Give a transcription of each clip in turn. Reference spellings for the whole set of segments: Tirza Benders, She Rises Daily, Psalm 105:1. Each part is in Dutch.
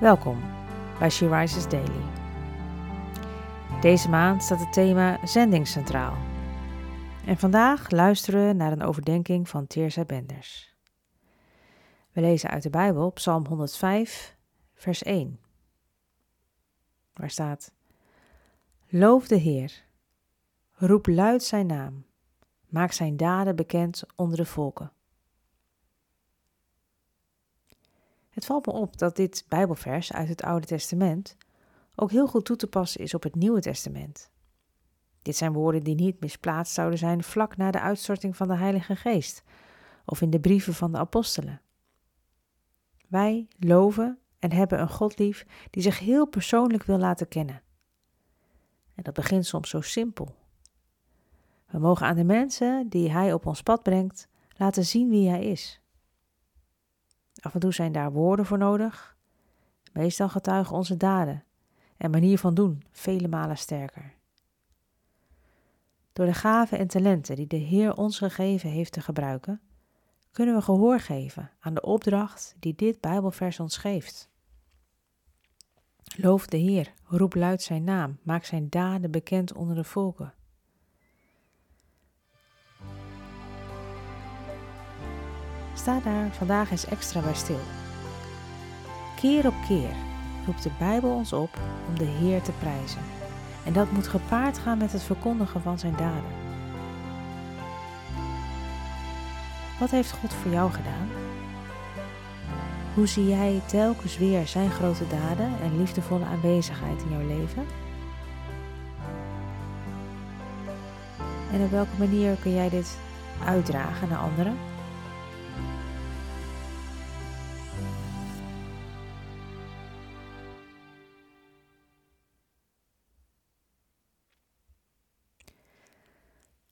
Welkom bij She Rises Daily. Deze maand staat het thema zending centraal. En vandaag luisteren we naar een overdenking van Tirza Benders. We lezen uit de Bijbel Psalm 105, vers 1. Waar staat: Loof de Heer, roep luid zijn naam, maak zijn daden bekend onder de volken. Het valt me op dat dit Bijbelvers uit het Oude Testament ook heel goed toe te passen is op het Nieuwe Testament. Dit zijn woorden die niet misplaatst zouden zijn vlak na de uitstorting van de Heilige Geest of in de brieven van de apostelen. Wij loven en hebben een God lief die zich heel persoonlijk wil laten kennen. En dat begint soms zo simpel. We mogen aan de mensen die Hij op ons pad brengt laten zien wie Hij is. Af en toe zijn daar woorden voor nodig. Meestal getuigen onze daden en manier van doen vele malen sterker. Door de gaven en talenten die de Heer ons gegeven heeft te gebruiken, kunnen we gehoor geven aan de opdracht die dit Bijbelvers ons geeft. Loof de Heer, roep luid zijn naam, maak zijn daden bekend onder de volken. Sta daar vandaag eens extra bij stil. Keer op keer roept de Bijbel ons op om de Heer te prijzen. En dat moet gepaard gaan met het verkondigen van zijn daden. Wat heeft God voor jou gedaan? Hoe zie jij telkens weer zijn grote daden en liefdevolle aanwezigheid in jouw leven? En op welke manier kun jij dit uitdragen naar anderen?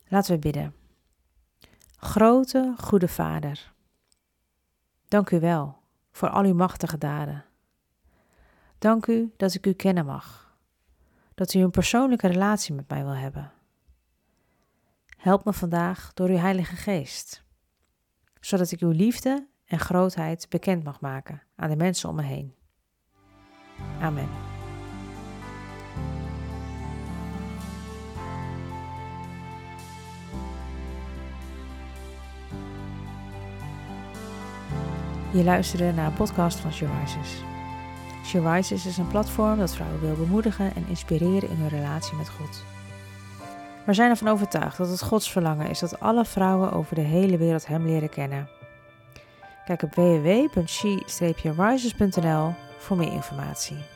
Laten we bidden. Grote, goede Vader, dank u wel voor al uw machtige daden. Dank u dat ik u kennen mag, dat u een persoonlijke relatie met mij wil hebben. Help me vandaag door uw Heilige Geest, zodat ik uw liefde en grootheid bekend mag maken aan de mensen om me heen. Amen. Je luisterde naar een podcast van She Rises. She Rises is een platform dat vrouwen wil bemoedigen en inspireren in hun relatie met God. We zijn ervan overtuigd dat het Gods verlangen is dat alle vrouwen over de hele wereld Hem leren kennen. Kijk op www.she-rises.nl voor meer informatie.